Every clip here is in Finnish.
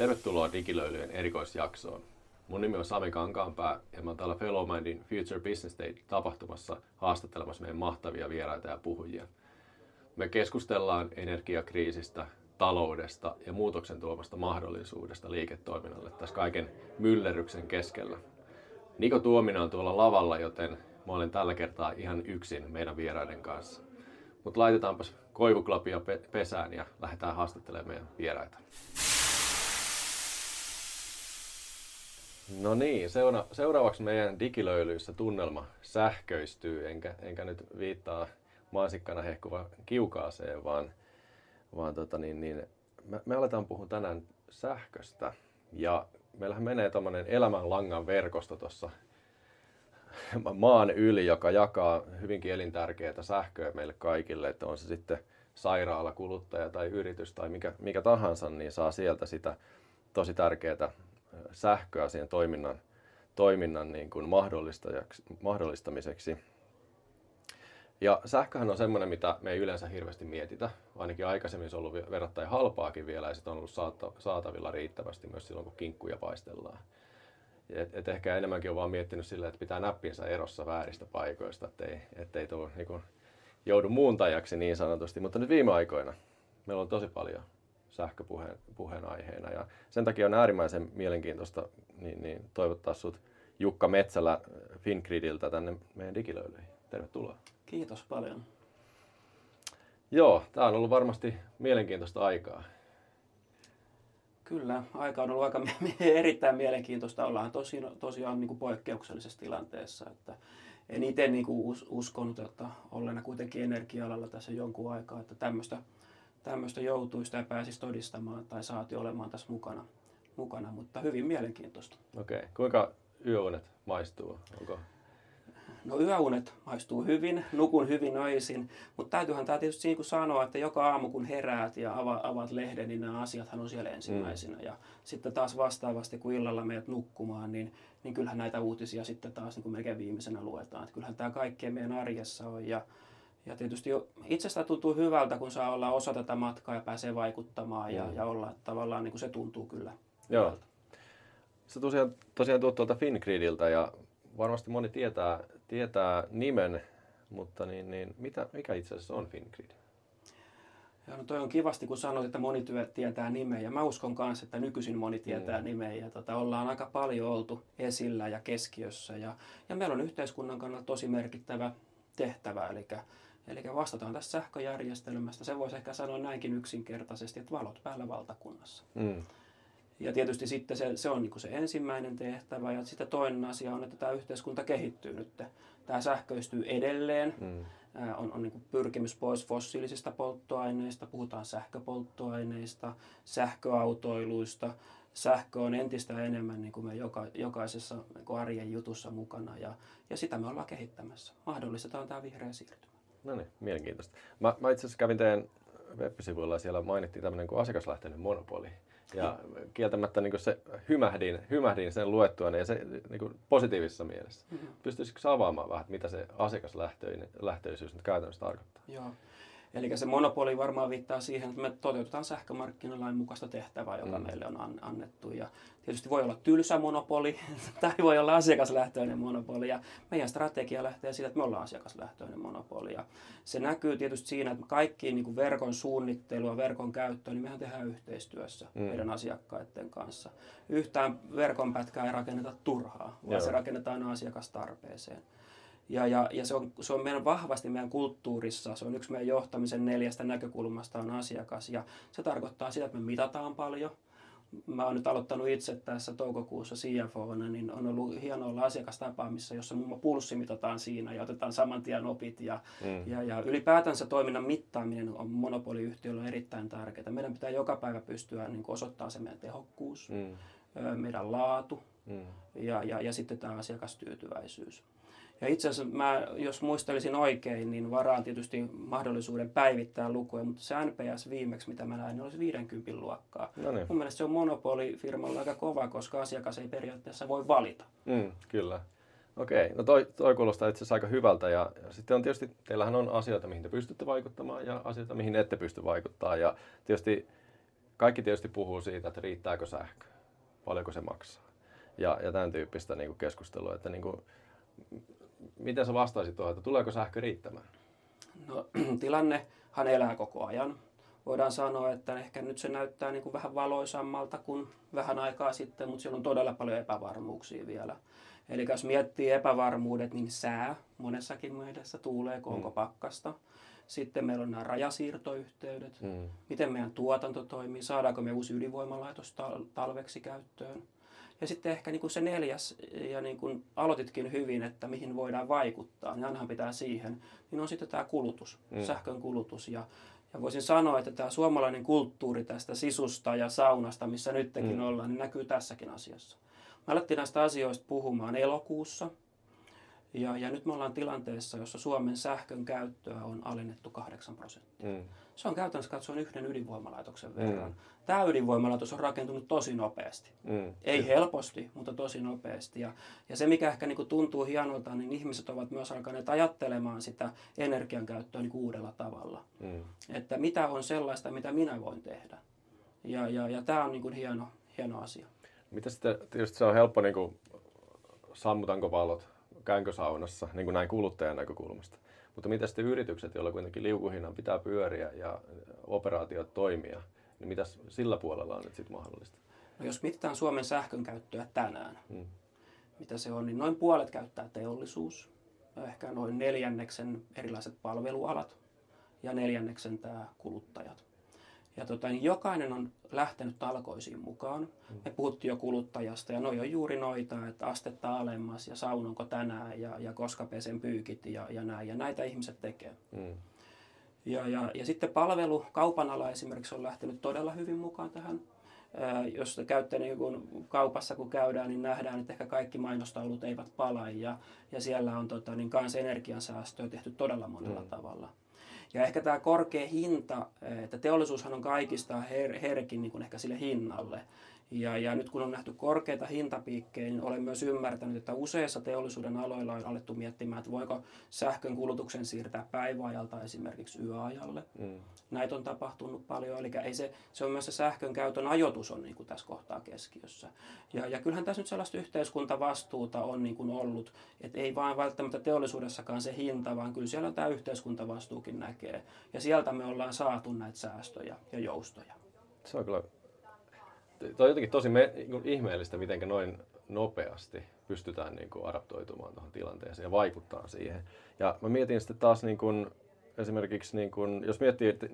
Tervetuloa Digilöylyjen erikoisjaksoon. Mun nimi on Sami Kankaanpää ja mä oon täällä Fellow Mindin Future Business Day-tapahtumassa haastattelemassa meidän mahtavia vieraita ja puhujia. Me keskustellaan energiakriisistä, taloudesta ja muutoksen tuomasta mahdollisuudesta liiketoiminnalle tässä kaiken myllerryksen keskellä. Niko Tuominen on tuolla lavalla, joten mä olen tällä kertaa ihan yksin meidän vieraiden kanssa. Mutta laitetaanpas koivuklapia pesään ja lähdetään haastattelemaan meidän vieraita. No niin, seuraavaksi meidän digilöylyissä tunnelma sähköistyy, enkä nyt viittaa mansikkana hehkuvan kiukaaseen, vaan me aletaan puhua tänään sähköstä. Ja meillähän menee tommonen elämänlangan verkosto tuossa maan yli, joka jakaa hyvinkin elintärkeää sähköä meille kaikille, että on se sitten sairaala, kuluttaja tai yritys tai mikä tahansa, niin saa sieltä sitä tosi tärkeää sähköä siihen toiminnan niin kuin mahdollistamiseksi. Ja sähköhän on semmoinen, mitä me ei yleensä hirveästi mietitä. Ainakin aikaisemmin se on ollut verrattain halpaakin vielä ja sitä on ollut saatavilla riittävästi myös silloin, kun kinkkuja paistellaan. Et ehkä enemmänkin on vaan miettinyt silleen, että pitää näppinsä erossa vääristä paikoista, ettei tuu, niin kuin, joudu muuntajaksi niin sanotusti. Mutta nyt viime aikoina meillä on tosi paljon sähköpuheenaiheena ja sen takia on äärimmäisen mielenkiintoista niin toivottaa sut Jukka Metsälä Fingridiltä tänne meidän digilöylyihin. Tervetuloa. Kiitos paljon. Joo, tää on ollut varmasti mielenkiintoista aikaa. Kyllä, aika on ollut aika erittäin mielenkiintoista. Ollaan tosiaan niin kuin poikkeuksellisessa tilanteessa, että en itse niin kuin uskonut, että olleena kuitenkin energia-alalla tässä jonkun aikaa, että tämmöistä joutuisi tai pääsisi todistamaan tai saati olemaan tässä mukana, mutta hyvin mielenkiintoista. Okei. Kuinka yöunet maistuu? Onko? No yöunet maistuu hyvin, nukun hyvin öisin, mutta täytyyhän tämä tietysti niin kuin sanoa, että joka aamu kun heräät ja avaat lehden, niin nämä asiathan on siellä ensimmäisenä. Ja sitten taas vastaavasti kun illalla menet nukkumaan, niin kyllähän näitä uutisia sitten taas niin kuin melkein viimeisenä luetaan. Että kyllähän tämä kaikkea meidän arjessa on. Ja tietysti itsestä tuntuu hyvältä, kun saa olla osa tätä matkaa ja pääsee vaikuttamaan ja olla tavallaan niin kuin se tuntuu kyllä hyvältä. Se tosiaan tuot tuolta Fingridiltä ja varmasti moni tietää nimen, mutta mikä itse asiassa on Fingrid? Ja no toi on kivasti, kun sanoit, että moni tietää nimeä ja mä uskon kanssa, että nykyisin moni tietää nimeä ja ollaan aika paljon oltu esillä ja keskiössä ja meillä on yhteiskunnan kannalta tosi merkittävä tehtävä, eli vastataan tästä sähköjärjestelmästä. Se voisi ehkä sanoa näinkin yksinkertaisesti, että valot päällä valtakunnassa. Ja tietysti sitten se on niin kuin se ensimmäinen tehtävä ja sitten toinen asia on, että tämä yhteiskunta kehittyy nyt. Tämä sähköistyy edelleen, on niin kuin pyrkimys pois fossiilisista polttoaineista, puhutaan sähköpolttoaineista, sähköautoiluista. Sähkö on entistä enemmän niin kuin me jokaisessa niin kuin arjen jutussa mukana ja sitä me ollaan kehittämässä. Mahdollistetaan tämä vihreä siirtymä. No niin, mielenkiintoista. Mä itse asiassa kävin teidän web-sivuilla ja siellä mainittiin tämmöinen kuin asiakaslähtöinen monopoli. Ja kieltämättä niin kuin se hymähdin sen luettuani ja se niin kuin positiivisessa mielessä. Pystyisikö avaamaan vähän, mitä se asiakaslähtöisyys nyt käytännössä tarkoittaa? Joo. Eli se monopoli varmaan viittaa siihen, että me toteutetaan sähkömarkkinalain mukaista tehtävää, joka meille on annettu. Ja tietysti voi olla tylsä monopoli tai voi olla asiakaslähtöinen monopoli. Ja meidän strategia lähtee siitä, että me ollaan asiakaslähtöinen monopoli. Ja se näkyy tietysti siinä, että kaikki niin kuin verkon suunnittelua, verkon käyttöä, niin mehän tehdään yhteistyössä meidän asiakkaiden kanssa. Yhtään verkon pätkää ei rakenneta turhaa, vaan se rakennetaan asiakastarpeeseen. Ja se on meidän vahvasti meidän kulttuurissa, se on yksi meidän johtamisen 4 näkökulmasta on asiakas ja se tarkoittaa sitä, että me mitataan paljon. Mä oon nyt aloittanut itse tässä toukokuussa CFO:na, niin on ollut hienoa olla asiakastapaamissa, jossa muun muassa pulssi mitataan siinä ja otetaan saman tien opit. Ja ylipäätänsä toiminnan mittaaminen on monopoliyhtiöllä erittäin tärkeää. Meidän pitää joka päivä pystyä niin kuin osoittamaan se meidän tehokkuus, meidän laatu ja sitten tämä asiakastyytyväisyys. Ja itse asiassa mä, jos muistelisin oikein, niin varaan tietysti mahdollisuuden päivittää lukuja, mutta se NPS viimeksi, mitä mä näin, olisi 50 luokkaa. No niin. Mun mielestä se on monopolifirmalla aika kova, koska asiakas ei periaatteessa voi valita. Kyllä. Okei. No toi kuulostaa itse asiassa aika hyvältä. Ja sitten on tietysti, teillähän on asioita, mihin te pystytte vaikuttamaan ja asioita, mihin ette pysty vaikuttamaan. Ja tietysti kaikki tietysti puhuu siitä, että riittääkö sähkö, paljonko se maksaa ja tämän tyyppistä niin kuin keskustelua, että niin kuin, miten sä vastaisit tuohon, että tuleeko sähkö riittämään? No, tilannehan elää koko ajan. Voidaan sanoa, että ehkä nyt se näyttää niin kuin vähän valoisammalta kuin vähän aikaa sitten, mutta siellä on todella paljon epävarmuuksia vielä. Eli jos miettii epävarmuudet, niin sää monessakin mielessä, tuuleeko, onko pakkasta. Sitten meillä on nämä rajasiirtoyhteydet, miten meidän tuotanto toimii, saadaanko me uusi ydinvoimalaitos talveksi käyttöön. Ja sitten ehkä niin kuin se neljäs, ja niin kuin aloititkin hyvin, että mihin voidaan vaikuttaa, niin ainahan pitää siihen, niin on sitten tämä kulutus, sähkön kulutus. Ja voisin sanoa, että tämä suomalainen kulttuuri tästä sisusta ja saunasta, missä nytkin ollaan, niin näkyy tässäkin asiassa. Me alettiin näistä asioista puhumaan elokuussa, ja nyt me ollaan tilanteessa, jossa Suomen sähkön käyttöä on alennettu 8%. Se on käytännössä katsoen yhden ydinvoimalaitoksen verran. Tämä ydinvoimalaitos on rakentunut tosi nopeasti. Ei helposti, mutta tosi nopeasti. Ja se, mikä ehkä niin kuin tuntuu hienolta, niin ihmiset ovat myös alkaneet ajattelemaan sitä energiankäyttöä niin kuin uudella tavalla. Että mitä on sellaista, mitä minä voin tehdä. Ja tämä on niin kuin hieno asia. Mitä sitten, tietysti se on helppo, niin kuin, sammutanko valot, käynkö saunassa, niin kuin näin kuluttajan näkökulmasta. Mutta mitä sitten yritykset, joilla kuitenkin liukuhinnan pitää pyöriä ja operaatiot toimia, niin mitä sillä puolella on nyt sitten mahdollista? No jos mietitään Suomen sähkön käyttöä tänään, mitä se on, niin noin puolet käyttää teollisuus, ehkä noin neljänneksen erilaiset palvelualat ja neljänneksen tämä kuluttajat. Ja niin jokainen on lähtenyt talkoisiin mukaan. Me puhuttiin jo kuluttajasta ja noi on juuri noita, että astetta alemmas ja saunonko tänään ja koska pesen pyykit ja näin. Ja näitä ihmiset tekee. Ja sitten palvelukaupan ala esimerkiksi on lähtenyt todella hyvin mukaan tähän. Jos käytte niin kun kaupassa kun käydään, niin nähdään, että ehkä kaikki mainostaulut eivät pala. Ja siellä on niin kans energiansäästöä tehty todella monella tavalla. Ja ehkä tämä korkea hinta, että teollisuushan on kaikista herkin niin kuin ehkä sille hinnalle. Ja nyt kun on nähty korkeita hintapiikkejä, niin olen myös ymmärtänyt, että useissa teollisuuden aloilla on alettu miettimään, että voiko sähkön kulutuksen siirtää päiväajalta esimerkiksi yöajalle. Näitä on tapahtunut paljon, eli ei se on myös se sähkön käytön ajoitus on niin kuin tässä kohtaa keskiössä. Ja kyllähän tässä nyt sellaista yhteiskuntavastuuta on niin kuin ollut, että ei vaan välttämättä teollisuudessakaan se hinta, vaan kyllä siellä tämä yhteiskuntavastuukin näkee. Ja sieltä me ollaan saatu näitä säästöjä ja joustoja. Se on kyllä. Tuo on jotenkin tosi ihmeellistä, miten noin nopeasti pystytään niin kuin adaptoitumaan tuohon tilanteeseen ja vaikuttaa siihen. Ja mä mietin sitten taas niin kuin, esimerkiksi, niin kuin, jos miettii että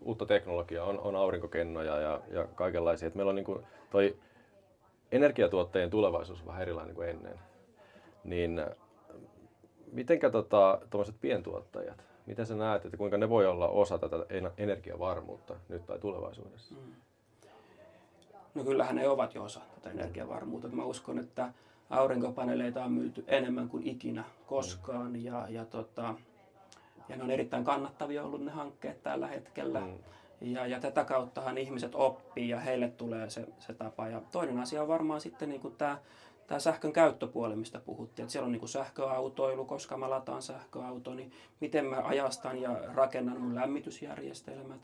uutta teknologiaa, on aurinkokennoja ja kaikenlaisia. Että meillä on niin kuin, toi energiatuottajien tulevaisuus vähän erilainen kuin ennen. Niin mitenkä tuommoiset pientuottajat, miten sä näet, että kuinka ne voi olla osa tätä energiavarmuutta nyt tai tulevaisuudessa? No kyllähän ne ovat jo osa tätä energiavarmuutta. Mä uskon, että aurinkopaneeleita on myyty enemmän kuin ikinä koskaan ja ne on erittäin kannattavia ollut ne hankkeet tällä hetkellä. Ja tätä kauttahan ihmiset oppii ja heille tulee se tapa. Ja toinen asia on varmaan sitten niin kuin tämä sähkön käyttöpuoli, mistä puhuttiin. Että siellä on niin kuin sähköautoilu, koska mä lataan sähköauto, niin miten mä ajastan ja rakennan mun lämmitysjärjestelmät.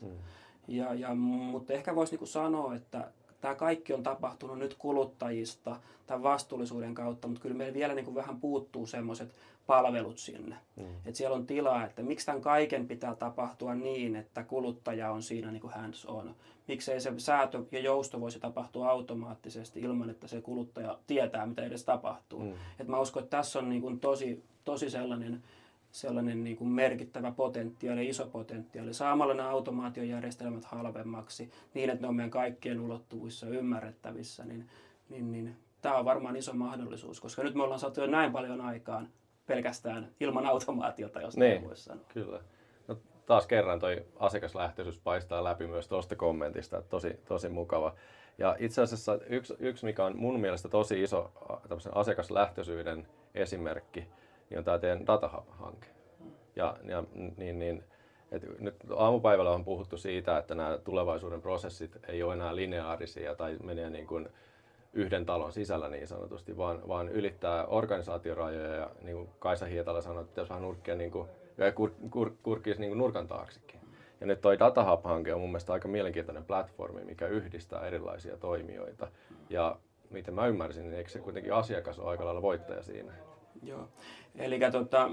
Mutta ehkä voisi niin kuin sanoa, että tämä kaikki on tapahtunut nyt kuluttajista tämän vastuullisuuden kautta, mutta kyllä meillä vielä niin kuin vähän puuttuu semmoiset palvelut sinne. Että siellä on tilaa, että miksi tämän kaiken pitää tapahtua niin, että kuluttaja on siinä niin kuin hands on. Miksei se säätö ja jousto voisi tapahtua automaattisesti ilman, että se kuluttaja tietää, mitä edes tapahtuu. Että mä uskon, että tässä on niin kuin tosi sellainen niin kuin merkittävä potentiaali, iso potentiaali. Saamalla nämä automaatiojärjestelmät halvemmaksi niin, että ne on meidän kaikkien ulottuvissa ja ymmärrettävissä, niin tämä on varmaan iso mahdollisuus, koska nyt me ollaan saatu jo näin paljon aikaan pelkästään ilman automaatiota, jos niin voi sanoa. Kyllä. No, taas kerran toi asiakaslähtöisyys paistaa läpi myös tuosta kommentista, että tosi mukava. Ja itse asiassa yksi, mikä on mun mielestä tosi iso asiakaslähtöisyyden esimerkki, niin on tämä teidän DataHub-hanke. Nyt aamupäivällä on puhuttu siitä, että nämä tulevaisuuden prosessit ei ole enää lineaarisia tai menee niin kuin yhden talon sisällä niin sanotusti, vaan ylittää organisaatiorajoja. Ja niin kuin Kaisa Hietala sanoi, että pitäisi vähän kurkkia niin kuin nurkan taaksekin. Ja nyt toi DataHub-hanke on mun mielestä aika mielenkiintoinen platformi, mikä yhdistää erilaisia toimijoita. Ja miten mä ymmärsin, niin eikö se kuitenkin asiakas ole aika lailla voittaja siinä? Joo. Eli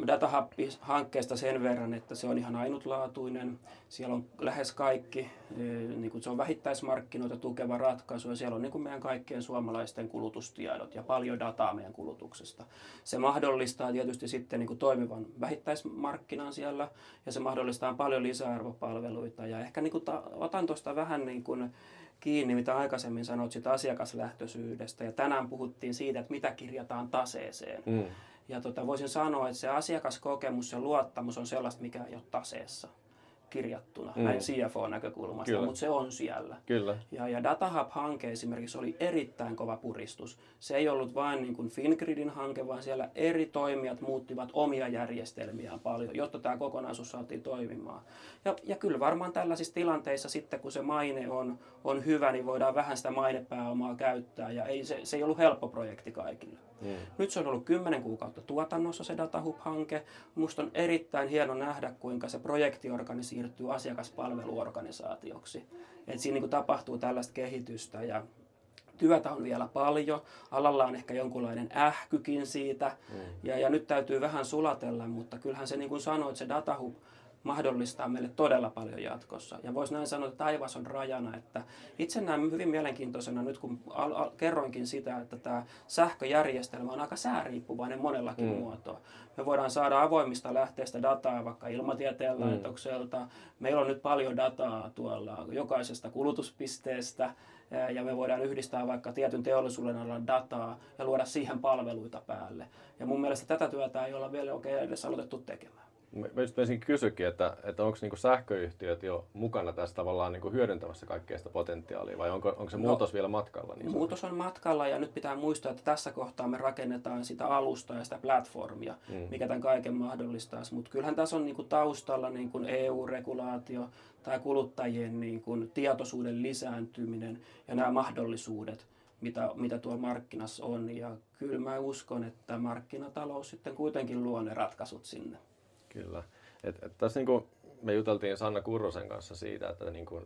DataHub-hankkeesta sen verran, että se on ihan ainutlaatuinen. Siellä on lähes kaikki, niin se on vähittäismarkkinoita tukeva ratkaisu ja siellä on niin meidän kaikkien suomalaisten kulutustiedot ja paljon dataa meidän kulutuksesta. Se mahdollistaa tietysti sitten niin toimivan vähittäismarkkinan siellä ja se mahdollistaa paljon lisäarvopalveluita. Ja ehkä niin otan tuosta vähän niin kuin kiinni, mitä aikaisemmin sanoit siitä asiakaslähtöisyydestä ja tänään puhuttiin siitä, että mitä kirjataan taseeseen. Mm. Ja voisin sanoa, että se asiakaskokemus ja luottamus on sellaista, mikä ei ole taseessa kirjattuna, näin CFO-näkökulmasta, mutta se on siellä. Kyllä. Ja DataHub-hanke esimerkiksi oli erittäin kova puristus. Se ei ollut vain niin kuin Fingridin hanke, vaan siellä eri toimijat muuttivat omia järjestelmiään paljon, jotta tämä kokonaisuus saatiin toimimaan. Ja kyllä varmaan tällaisissa tilanteissa sitten, kun se maine on hyvä, niin voidaan vähän sitä mainepääomaa käyttää ja se ei ollut helppo projekti kaikille. Mm. Nyt se on ollut 10 kuukautta tuotannossa se DataHub-hanke. Musta on erittäin hieno nähdä, kuinka se projektiorgani siirtyy asiakaspalveluorganisaatioksi. Et siinä niin tapahtuu tällaista kehitystä ja työtä on vielä paljon. Alalla on ehkä jonkunlainen ähkykin siitä ja nyt täytyy vähän sulatella, mutta kyllähän se niin kuin sanoit, se DataHub mahdollistaa meille todella paljon jatkossa. Ja voisi näin sanoa, että taivas on rajana. Että itse näen hyvin mielenkiintoisena nyt, kun kerroinkin sitä, että tämä sähköjärjestelmä on aika sääriippuvainen monellakin muotoa. Me voidaan saada avoimista lähteistä dataa vaikka Ilmatieteen laitokselta. Meillä on nyt paljon dataa tuolla jokaisesta kulutuspisteestä. Ja me voidaan yhdistää vaikka tietyn teollisuuden alan dataa ja luoda siihen palveluita päälle. Ja mun mielestä tätä työtä ei olla vielä oikein edes aloitettu tekemään. Mä just ensin kysyikin, että onko niinku sähköyhtiöt jo mukana tässä tavallaan niinku hyödyntämässä kaikkea sitä potentiaalia vai onko se muutos vielä matkalla? Niin muutos on matkalla ja nyt pitää muistaa, että tässä kohtaa me rakennetaan sitä alustaa ja sitä platformia, mikä tämän kaiken mahdollistaisi. Mutta kyllähän tässä on niinku taustalla niinku EU-regulaatio tai kuluttajien niinku tietoisuuden lisääntyminen ja nämä mahdollisuudet, mitä tuolla markkinassa on. Ja kyllä mä uskon, että markkinatalous sitten kuitenkin luo ne ratkaisut sinne. Kyllä. Et tässä niin me juteltiin Sanna Kurrosen kanssa siitä, että niin kuin,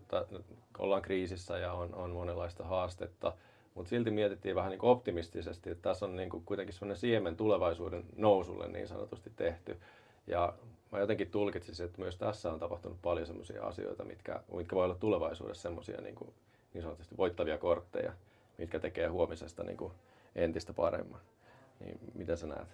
ollaan kriisissä ja on monenlaista haastetta, mutta silti mietittiin vähän niin kuin optimistisesti, että tässä on niin kuin kuitenkin sellainen siemen tulevaisuuden nousulle niin sanotusti tehty. Ja mä jotenkin tulkitsin, että myös tässä on tapahtunut paljon sellaisia asioita, mitkä voi olla tulevaisuudessa sellaisia niin sanotusti voittavia kortteja, mitkä tekee huomisesta niin kuin entistä paremman. Niin, mitä sä näet?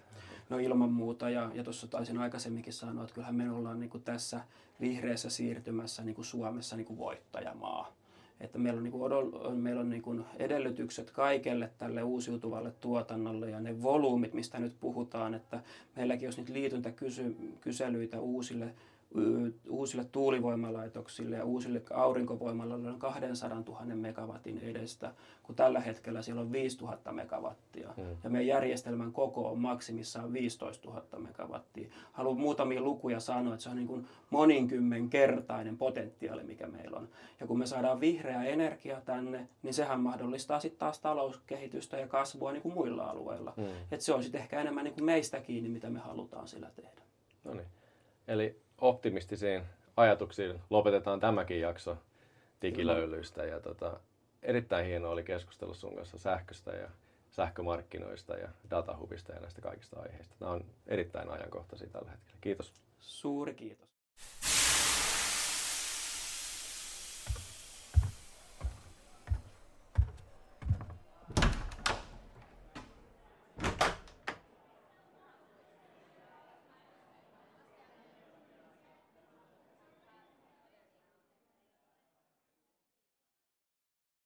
No ilman muuta, ja tuossa taisin aikaisemminkin sanoa, että kyllähän me ollaan niin kuin tässä vihreässä siirtymässä niin kuin Suomessa niin kuin voittajamaa. Että meillä on niin kuin edellytykset kaikelle tälle uusiutuvalle tuotannolle ja ne volyymit, mistä nyt puhutaan, että meilläkin olisi nyt liityntäkyselyitä uusille tuulivoimalaitoksille ja uusille aurinkovoimaloille on 200 000 megawatin edestä, kun tällä hetkellä siellä on 5000 megawattia. Ja meidän järjestelmän koko on maksimissaan 15 000 megawattia. Haluan muutamia lukuja sanoa, että se on niin kuin moninkymmenkertainen potentiaali, mikä meillä on. Ja kun me saadaan vihreä energia tänne, niin sehän mahdollistaa sitten taas talouskehitystä ja kasvua niin kuin muilla alueilla. Et se on sitten ehkä enemmän niin kuin meistä kiinni, mitä me halutaan sillä tehdä. No niin. Eli optimistisiin ajatuksiin lopetetaan tämäkin jakso digilöylyistä. Ja erittäin hienoa oli keskustella sun kanssa sähköstä ja sähkömarkkinoista ja datahubista ja näistä kaikista aiheista. Nämä on erittäin ajankohtaisia tällä hetkellä. Kiitos. Suuri kiitos.